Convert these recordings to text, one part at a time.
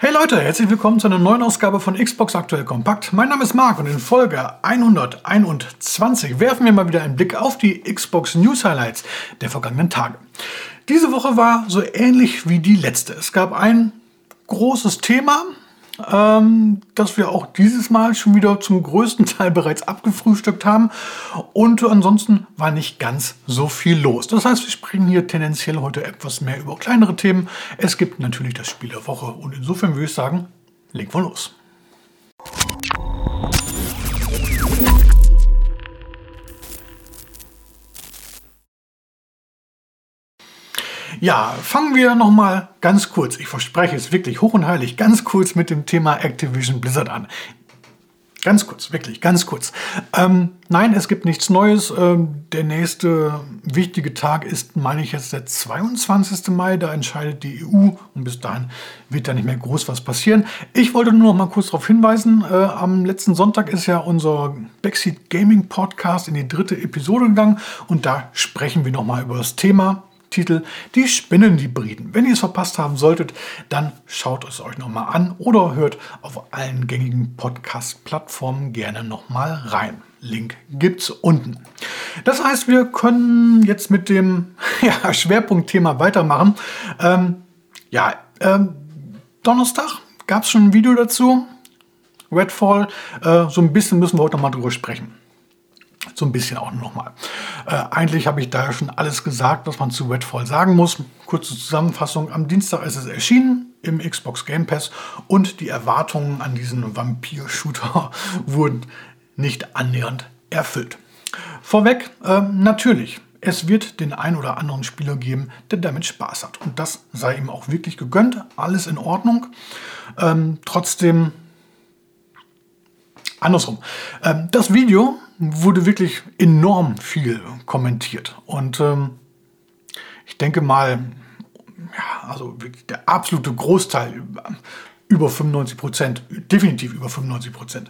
Hey Leute, herzlich willkommen zu einer neuen Ausgabe von Xbox Aktuell Kompakt. Mein Name ist Marc und in Folge 121 werfen wir mal wieder einen Blick auf die Xbox News Highlights der vergangenen Tage. Diese Woche war so ähnlich wie die letzte. Es gab ein großes Thema, das wir auch dieses Mal schon wieder zum größten Teil bereits abgefrühstückt haben. Und ansonsten war nicht ganz so viel los. Das heißt, wir sprechen hier tendenziell heute etwas mehr über kleinere Themen. Es gibt natürlich das Spiel der Woche. Und insofern würde ich sagen, legen wir los. Ja, fangen wir nochmal ganz kurz, ich verspreche es wirklich hoch und heilig, ganz kurz mit dem Thema Activision Blizzard an. Ganz kurz, wirklich, ganz kurz. Nein, es gibt nichts Neues. Der nächste wichtige Tag ist, meine ich jetzt, der 22. Mai. Da entscheidet die EU und bis dahin wird da nicht mehr groß was passieren. Ich wollte nur noch mal kurz darauf hinweisen, am letzten Sonntag ist ja unser Backseat Gaming Podcast in die dritte Episode gegangen und da sprechen wir noch mal über das Thema. Titel, die spinnen, die Briten. Wenn ihr es verpasst haben solltet, dann schaut es euch nochmal an oder hört auf allen gängigen Podcast-Plattformen gerne nochmal rein. Link gibt's unten. Das heißt, wir können jetzt mit dem Schwerpunktthema weitermachen. Donnerstag gab es schon ein Video dazu. Redfall. So ein bisschen müssen wir heute nochmal drüber sprechen. So ein bisschen auch nochmal. Eigentlich habe ich da schon alles gesagt, was man zu Redfall sagen muss. Kurze Zusammenfassung. Am Dienstag ist es erschienen im Xbox Game Pass und die Erwartungen an diesen Vampir-Shooter wurden nicht annähernd erfüllt. Vorweg, natürlich, es wird den ein oder anderen Spieler geben, der damit Spaß hat. Und das sei ihm auch wirklich gegönnt. Alles in Ordnung. Trotzdem, andersrum. Das Video wurde wirklich enorm viel kommentiert. Und ich denke mal, ja, also der absolute Großteil, über 95%, definitiv über 95%,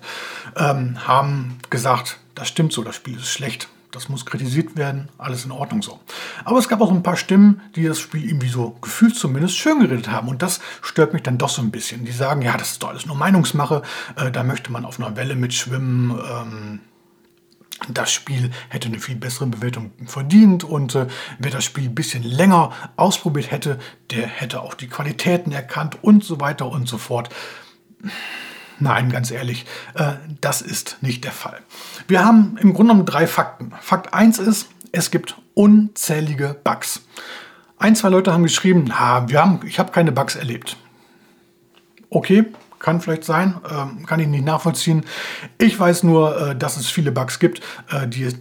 haben gesagt, das stimmt so, das Spiel ist schlecht, das muss kritisiert werden, alles in Ordnung so. Aber es gab auch ein paar Stimmen, die das Spiel irgendwie so gefühlt zumindest schön geredet haben. Und das stört mich dann doch so ein bisschen. Die sagen, ja, das ist doch alles nur Meinungsmache, da möchte man auf einer Welle mitschwimmen, das Spiel hätte eine viel bessere Bewertung verdient und wer das Spiel ein bisschen länger ausprobiert hätte, der hätte auch die Qualitäten erkannt und so weiter und so fort. Nein, ganz ehrlich, das ist nicht der Fall. Wir haben im Grunde genommen drei Fakten. Fakt 1 ist, es gibt unzählige Bugs. Ein, zwei Leute haben geschrieben, ich habe keine Bugs erlebt. Okay. Kann vielleicht sein, kann ich nicht nachvollziehen. Ich weiß nur, dass es viele Bugs gibt, die es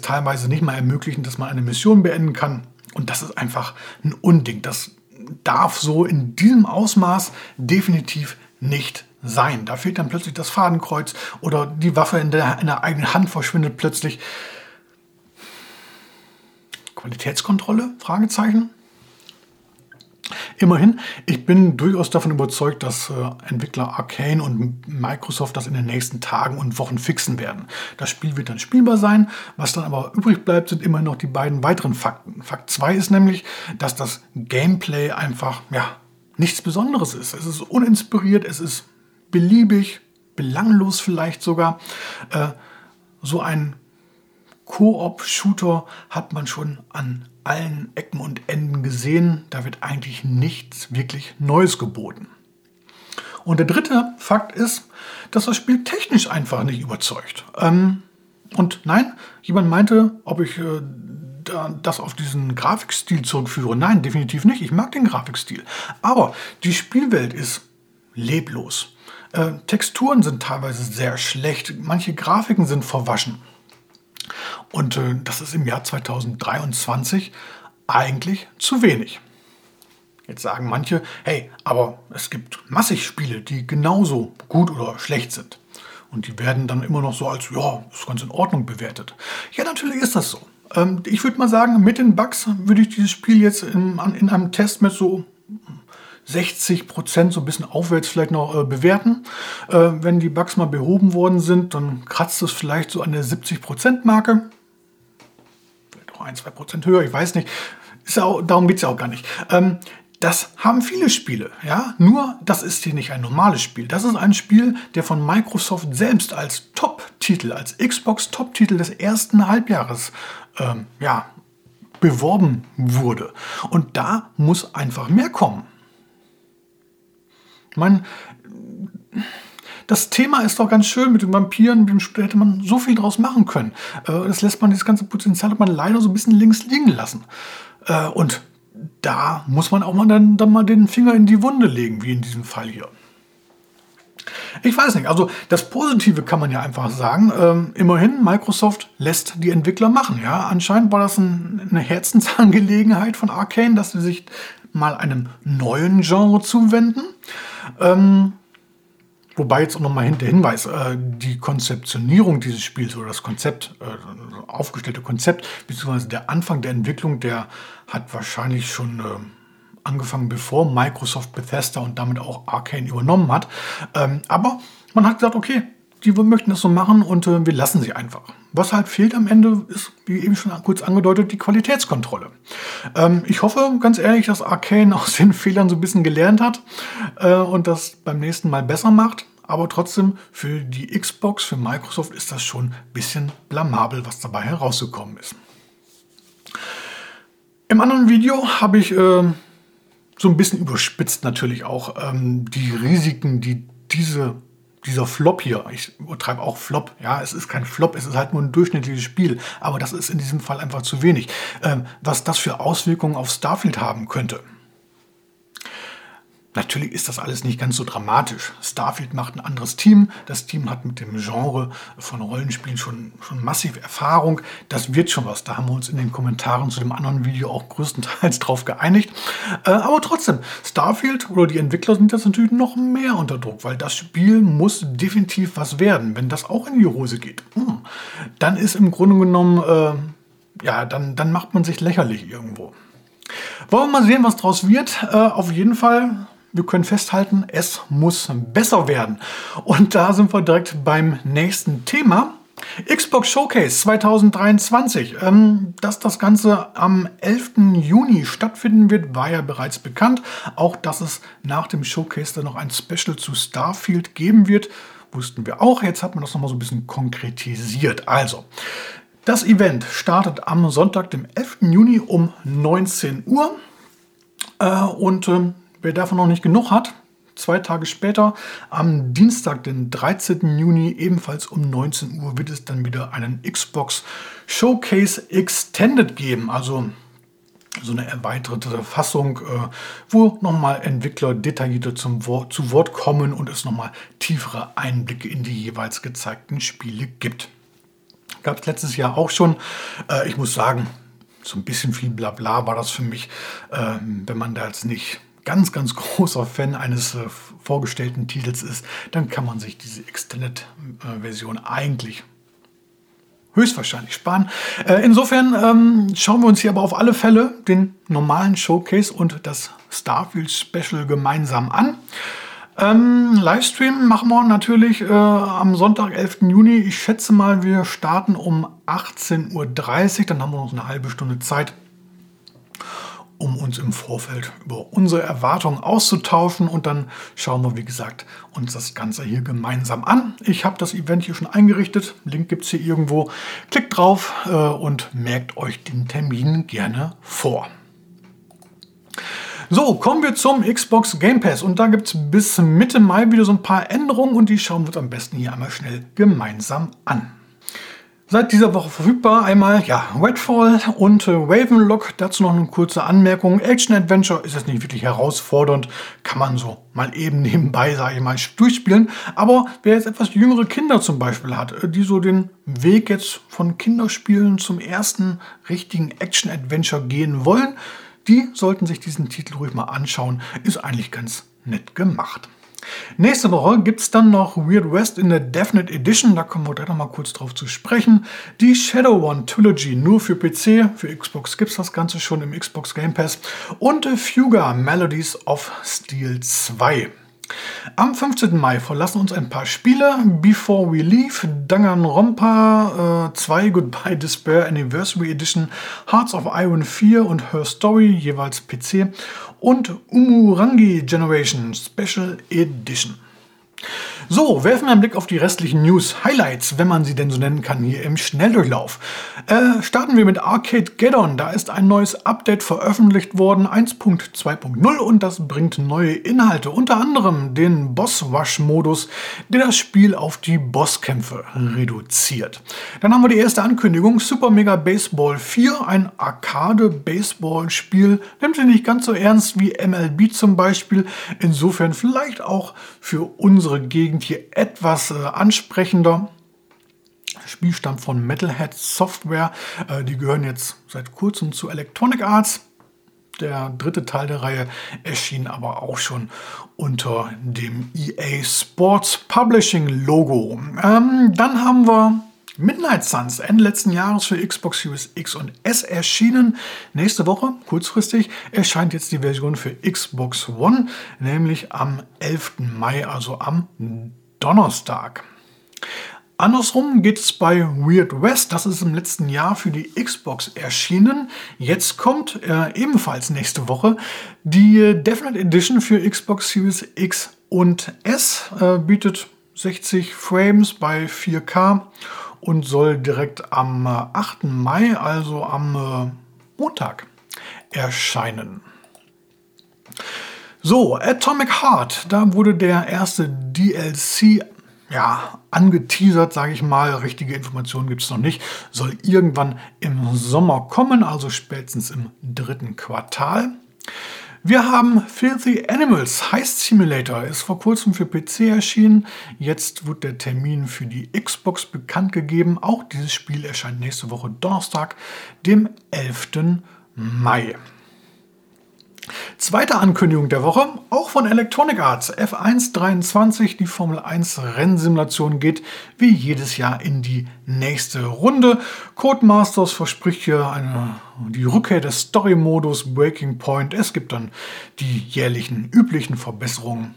teilweise nicht mal ermöglichen, dass man eine Mission beenden kann. Und das ist einfach ein Unding. Das darf so in diesem Ausmaß definitiv nicht sein. Da fehlt dann plötzlich das Fadenkreuz oder die Waffe in der eigenen Hand verschwindet plötzlich. Qualitätskontrolle? Fragezeichen? Immerhin, ich bin durchaus davon überzeugt, dass Entwickler Arkane und Microsoft das in den nächsten Tagen und Wochen fixen werden. Das Spiel wird dann spielbar sein. Was dann aber übrig bleibt, sind immer noch die beiden weiteren Fakten. Fakt 2 ist nämlich, dass das Gameplay einfach nichts Besonderes ist. Es ist uninspiriert, es ist beliebig, belanglos vielleicht sogar. So ein Koop-Shooter hat man schon an allen Ecken und Enden gesehen. Da wird eigentlich nichts wirklich Neues geboten. Und der dritte Fakt ist, dass das Spiel technisch einfach nicht überzeugt. Und nein, jemand meinte, ob ich das auf diesen Grafikstil zurückführe. Nein, definitiv nicht. Ich mag den Grafikstil. Aber die Spielwelt ist leblos. Texturen sind teilweise sehr schlecht. Manche Grafiken sind verwaschen. Und das ist im Jahr 2023 eigentlich zu wenig. Jetzt sagen manche, hey, aber es gibt massig Spiele, die genauso gut oder schlecht sind. Und die werden dann immer noch so als, ja, ist ganz in Ordnung bewertet. Ja, natürlich ist das so. Ich würde mal sagen, mit den Bugs würde ich dieses Spiel jetzt in einem Test mit so 60%, so ein bisschen aufwärts vielleicht noch bewerten. Wenn die Bugs mal behoben worden sind, dann kratzt es vielleicht so an der 70%-Marke. Vielleicht auch 1-2% höher, ich weiß nicht. Darum geht es ja auch gar nicht. Das haben viele Spiele, ja. Nur, das ist hier nicht ein normales Spiel. Das ist ein Spiel, der von Microsoft selbst als Top-Titel, als Xbox-Top-Titel des ersten Halbjahres, beworben wurde. Und da muss einfach mehr kommen. Das Thema ist doch ganz schön mit den Vampiren, mit dem Spiel hätte man so viel draus machen können. Das lässt man, das ganze Potenzial hat man leider so ein bisschen links liegen lassen. Und da muss man auch mal dann mal den Finger in die Wunde legen, wie in diesem Fall hier. Ich weiß nicht, also das Positive kann man ja einfach sagen. Immerhin, Microsoft lässt die Entwickler machen. Ja? Anscheinend war das eine Herzensangelegenheit von Arkane, dass sie sich mal einem neuen Genre zuwenden. Wobei jetzt auch nochmal der Hinweis, die Konzeptionierung dieses Spiels oder das Konzept, aufgestellte Konzept, beziehungsweise der Anfang der Entwicklung, der hat wahrscheinlich schon angefangen, bevor Microsoft Bethesda und damit auch Arkane übernommen hat. Aber man hat gesagt, okay, die möchten das so machen und wir lassen sie einfach. Was halt fehlt am Ende ist, wie eben schon kurz angedeutet, die Qualitätskontrolle. Ich hoffe, ganz ehrlich, dass Arkane aus den Fehlern so ein bisschen gelernt hat und das beim nächsten Mal besser macht. Aber trotzdem, für die Xbox, für Microsoft ist das schon ein bisschen blamabel, was dabei herausgekommen ist. Im anderen Video habe ich so ein bisschen überspitzt natürlich auch die Risiken, die dieser Flop hier, ich übertreibe auch Flop, ja, es ist kein Flop, es ist halt nur ein durchschnittliches Spiel, aber das ist in diesem Fall einfach zu wenig, was das für Auswirkungen auf Starfield haben könnte. Natürlich ist das alles nicht ganz so dramatisch. Starfield macht ein anderes Team, das Team hat mit dem Genre von Rollenspielen schon massiv Erfahrung, das wird schon was, da haben wir uns in den Kommentaren zu dem anderen Video auch größtenteils drauf geeinigt. Aber trotzdem, Starfield oder die Entwickler sind jetzt natürlich noch mehr unter Druck, weil das Spiel muss definitiv was werden. Wenn das auch in die Hose geht, dann ist im Grunde genommen, dann macht man sich lächerlich irgendwo. Wollen wir mal sehen, was draus wird. Auf jeden Fall, wir können festhalten, es muss besser werden. Und da sind wir direkt beim nächsten Thema. Xbox Showcase 2023. Dass das Ganze am 11. Juni stattfinden wird, war ja bereits bekannt. Auch, dass es nach dem Showcase dann noch ein Special zu Starfield geben wird, wussten wir auch. Jetzt hat man das nochmal so ein bisschen konkretisiert. Also, das Event startet am Sonntag, dem 11. Juni um 19 Uhr. Und wer davon noch nicht genug hat, 2 Tage später, am Dienstag, den 13. Juni, ebenfalls um 19 Uhr, wird es dann wieder einen Xbox Showcase Extended geben. Also so eine erweiterte Fassung, wo nochmal Entwickler detaillierter zu Wort kommen und es nochmal tiefere Einblicke in die jeweils gezeigten Spiele gibt. Gab es letztes Jahr auch schon. Ich muss sagen, so ein bisschen viel Blabla war das für mich, wenn man da jetzt nicht ganz, ganz großer Fan eines vorgestellten Titels ist, dann kann man sich diese Extended-Version eigentlich höchstwahrscheinlich sparen. Insofern schauen wir uns hier aber auf alle Fälle den normalen Showcase und das Starfield-Special gemeinsam an. Livestream machen wir natürlich am Sonntag, 11. Juni. Ich schätze mal, wir starten um 18.30 Uhr. Dann haben wir noch eine halbe Stunde Zeit, um uns im Vorfeld über unsere Erwartungen auszutauschen. Und dann schauen wir, wie gesagt, uns das Ganze hier gemeinsam an. Ich habe das Event hier schon eingerichtet. Link gibt es hier irgendwo. Klickt drauf und merkt euch den Termin gerne vor. So, kommen wir zum Xbox Game Pass und da gibt es bis Mitte Mai wieder so ein paar Änderungen und die schauen wir uns am besten hier einmal schnell gemeinsam an. Seit dieser Woche verfügbar einmal Redfall und Ravenlock, dazu noch eine kurze Anmerkung. Action-Adventure ist jetzt nicht wirklich herausfordernd, kann man so mal eben nebenbei, sage ich mal, durchspielen. Aber wer jetzt etwas jüngere Kinder zum Beispiel hat, die so den Weg jetzt von Kinderspielen zum ersten richtigen Action-Adventure gehen wollen, die sollten sich diesen Titel ruhig mal anschauen, ist eigentlich ganz nett gemacht. Nächste Woche gibt es dann noch Weird West in der Definite Edition, da kommen wir gleich noch mal kurz drauf zu sprechen. Die Shadow One Trilogy nur für PC, für Xbox gibt es das Ganze schon im Xbox Game Pass. Und Fuga Melodies of Steel 2. Am 15. Mai verlassen uns ein paar Spiele. Before We Leave, Danganronpa 2 Goodbye Despair Anniversary Edition, Hearts of Iron 4 und Her Story, jeweils PC, und Umurangi Generation Special Edition. So, werfen wir einen Blick auf die restlichen News-Highlights, wenn man sie denn so nennen kann, hier im Schnelldurchlauf. Starten wir mit Arcadegeddon. Da ist ein neues Update veröffentlicht worden, 1.2.0, und das bringt neue Inhalte, unter anderem den Boss-Rush-Modus, der das Spiel auf die Bosskämpfe reduziert. Dann haben wir die erste Ankündigung, Super Mega Baseball 4, ein Arcade-Baseball-Spiel, nimmt sich nicht ganz so ernst wie MLB zum Beispiel, insofern vielleicht auch für unsere Gegend hier etwas ansprechender. Das Spiel stammt von Metalhead Software. Die gehören jetzt seit kurzem zu Electronic Arts. Der dritte Teil der Reihe erschien aber auch schon unter dem EA Sports Publishing Logo. Dann haben wir Midnight Suns, Ende letzten Jahres für Xbox Series X und S erschienen. Nächste Woche, kurzfristig, erscheint jetzt die Version für Xbox One, nämlich am 11. Mai, also am Donnerstag. Andersrum geht es bei Weird West, das ist im letzten Jahr für die Xbox erschienen. Jetzt kommt ebenfalls nächste Woche die Definite Edition für Xbox Series X und S, bietet 60 Frames bei 4K und soll direkt am 8. Mai, also am Montag, erscheinen. So, Atomic Heart, da wurde der erste DLC angeteasert, sage ich mal. Richtige Informationen gibt es noch nicht. Soll irgendwann im Sommer kommen, also spätestens im dritten Quartal. Wir haben Filthy Animals: Heist Simulator, ist vor kurzem für PC erschienen. Jetzt wird der Termin für die Xbox bekannt gegeben. Auch dieses Spiel erscheint nächste Woche Donnerstag, dem 11. Mai. Zweite Ankündigung der Woche, auch von Electronic Arts, F1 23, die Formel 1 Rennsimulation geht wie jedes Jahr in die nächste Runde. Codemasters verspricht hier die Rückkehr des Story-Modus Breaking Point. Es gibt dann die jährlichen üblichen Verbesserungen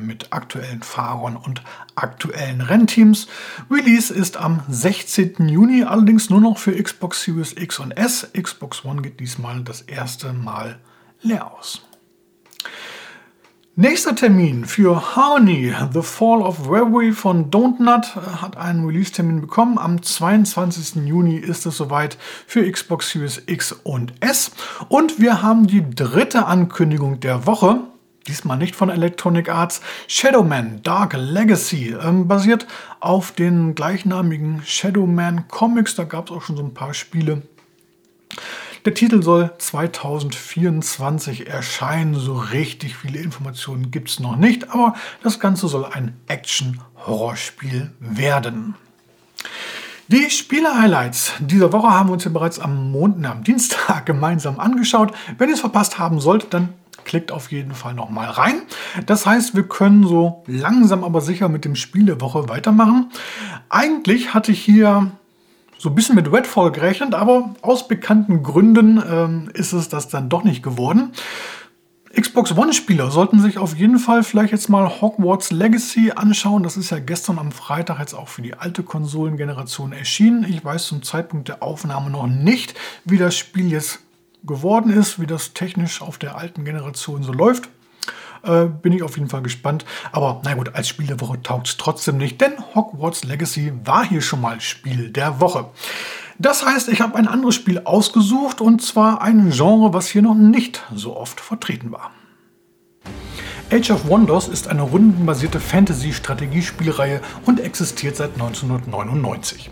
mit aktuellen Fahrern und aktuellen Rennteams. Release ist am 16. Juni, allerdings nur noch für Xbox Series X und S. Xbox One geht diesmal das erste Mal leer aus. Nächster Termin für Harmony: The Fall of Reverie von Don't Nod hat einen Release-Termin bekommen. Am 22. Juni ist es soweit für Xbox Series X und S. Und wir haben die dritte Ankündigung der Woche, diesmal nicht von Electronic Arts, Shadow One Legacy, basiert auf den gleichnamigen Shadow One Comics. Da gab es auch schon so ein paar Spiele. Der Titel soll 2024 erscheinen, so richtig viele Informationen gibt es noch nicht, aber das Ganze soll ein Action-Horrorspiel werden. Die Spiele-Highlights dieser Woche haben wir uns ja bereits am Dienstag gemeinsam angeschaut. Wenn ihr es verpasst haben solltet, dann klickt auf jeden Fall nochmal rein. Das heißt, wir können so langsam aber sicher mit dem Spiel der Woche weitermachen. Eigentlich hatte ich hier so ein bisschen mit Redfall gerechnet, aber aus bekannten Gründen ist es das dann doch nicht geworden. Xbox One-Spieler sollten sich auf jeden Fall vielleicht jetzt mal Hogwarts Legacy anschauen. Das ist ja gestern am Freitag jetzt auch für die alte Konsolengeneration erschienen. Ich weiß zum Zeitpunkt der Aufnahme noch nicht, wie das Spiel jetzt geworden ist, wie das technisch auf der alten Generation so läuft. Bin ich auf jeden Fall gespannt. Aber na gut, als Spiel der Woche taugt es trotzdem nicht, denn Hogwarts Legacy war hier schon mal Spiel der Woche. Das heißt, ich habe ein anderes Spiel ausgesucht, und zwar ein Genre, was hier noch nicht so oft vertreten war. Age of Wonders ist eine rundenbasierte Fantasy-Strategiespielreihe und existiert seit 1999.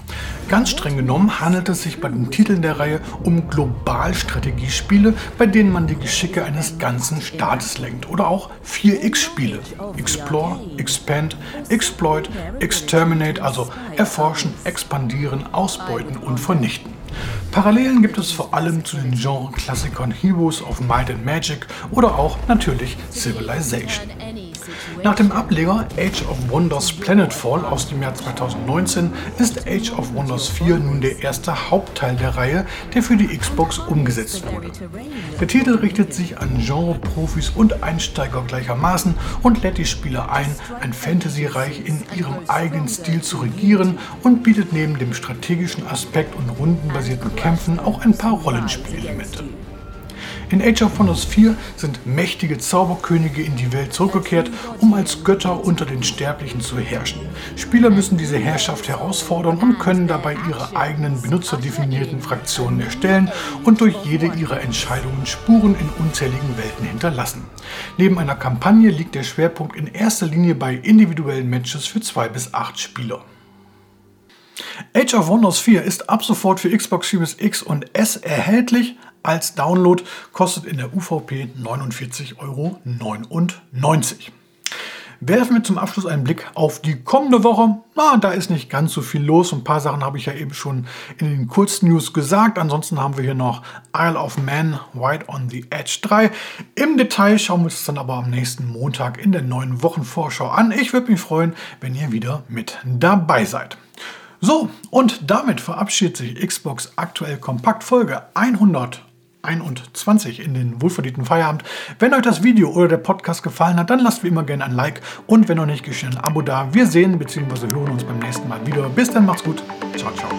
Ganz streng genommen handelt es sich bei den Titeln der Reihe um Global-Strategiespiele, bei denen man die Geschicke eines ganzen Staates lenkt, oder auch 4X-Spiele: Explore, Expand, Exploit, Exterminate, also erforschen, expandieren, ausbeuten und vernichten. Parallelen gibt es vor allem zu den Genre-Klassikern Heroes of Might and Magic oder auch natürlich Civilization. Nach dem Ableger Age of Wonders Planetfall aus dem Jahr 2019 ist Age of Wonders 4 nun der erste Hauptteil der Reihe, der für die Xbox umgesetzt wurde. Der Titel richtet sich an Genre-Profis und Einsteiger gleichermaßen und lädt die Spieler ein Fantasy-Reich in ihrem eigenen Stil zu regieren und bietet neben dem strategischen Aspekt und rundenbasierten Kämpfen auch ein paar Rollenspielelemente. In Age of Wonders 4 sind mächtige Zauberkönige in die Welt zurückgekehrt, um als Götter unter den Sterblichen zu herrschen. Spieler müssen diese Herrschaft herausfordern und können dabei ihre eigenen benutzerdefinierten Fraktionen erstellen und durch jede ihrer Entscheidungen Spuren in unzähligen Welten hinterlassen. Neben einer Kampagne liegt der Schwerpunkt in erster Linie bei individuellen Matches für 2 bis 8 Spieler. Age of Wonders 4 ist ab sofort für Xbox Series X und S erhältlich. Als Download kostet in der UVP 49,99 Euro. Werfen wir zum Abschluss einen Blick auf die kommende Woche. Da ist nicht ganz so viel los. Ein paar Sachen habe ich ja eben schon in den Kurznews gesagt. Ansonsten haben wir hier noch Isle of Man, White on the Edge 3. Im Detail schauen wir uns das dann aber am nächsten Montag in der neuen Wochenvorschau an. Ich würde mich freuen, wenn ihr wieder mit dabei seid. So, und damit verabschiedet sich Xbox aktuell kompakt Folge 121 in den wohlverdienten Feierabend. Wenn euch das Video oder der Podcast gefallen hat, dann lasst wie immer gerne ein Like und wenn noch nicht, geschehen ein Abo da. Wir sehen bzw. hören uns beim nächsten Mal wieder. Bis dann, macht's gut. Ciao, ciao.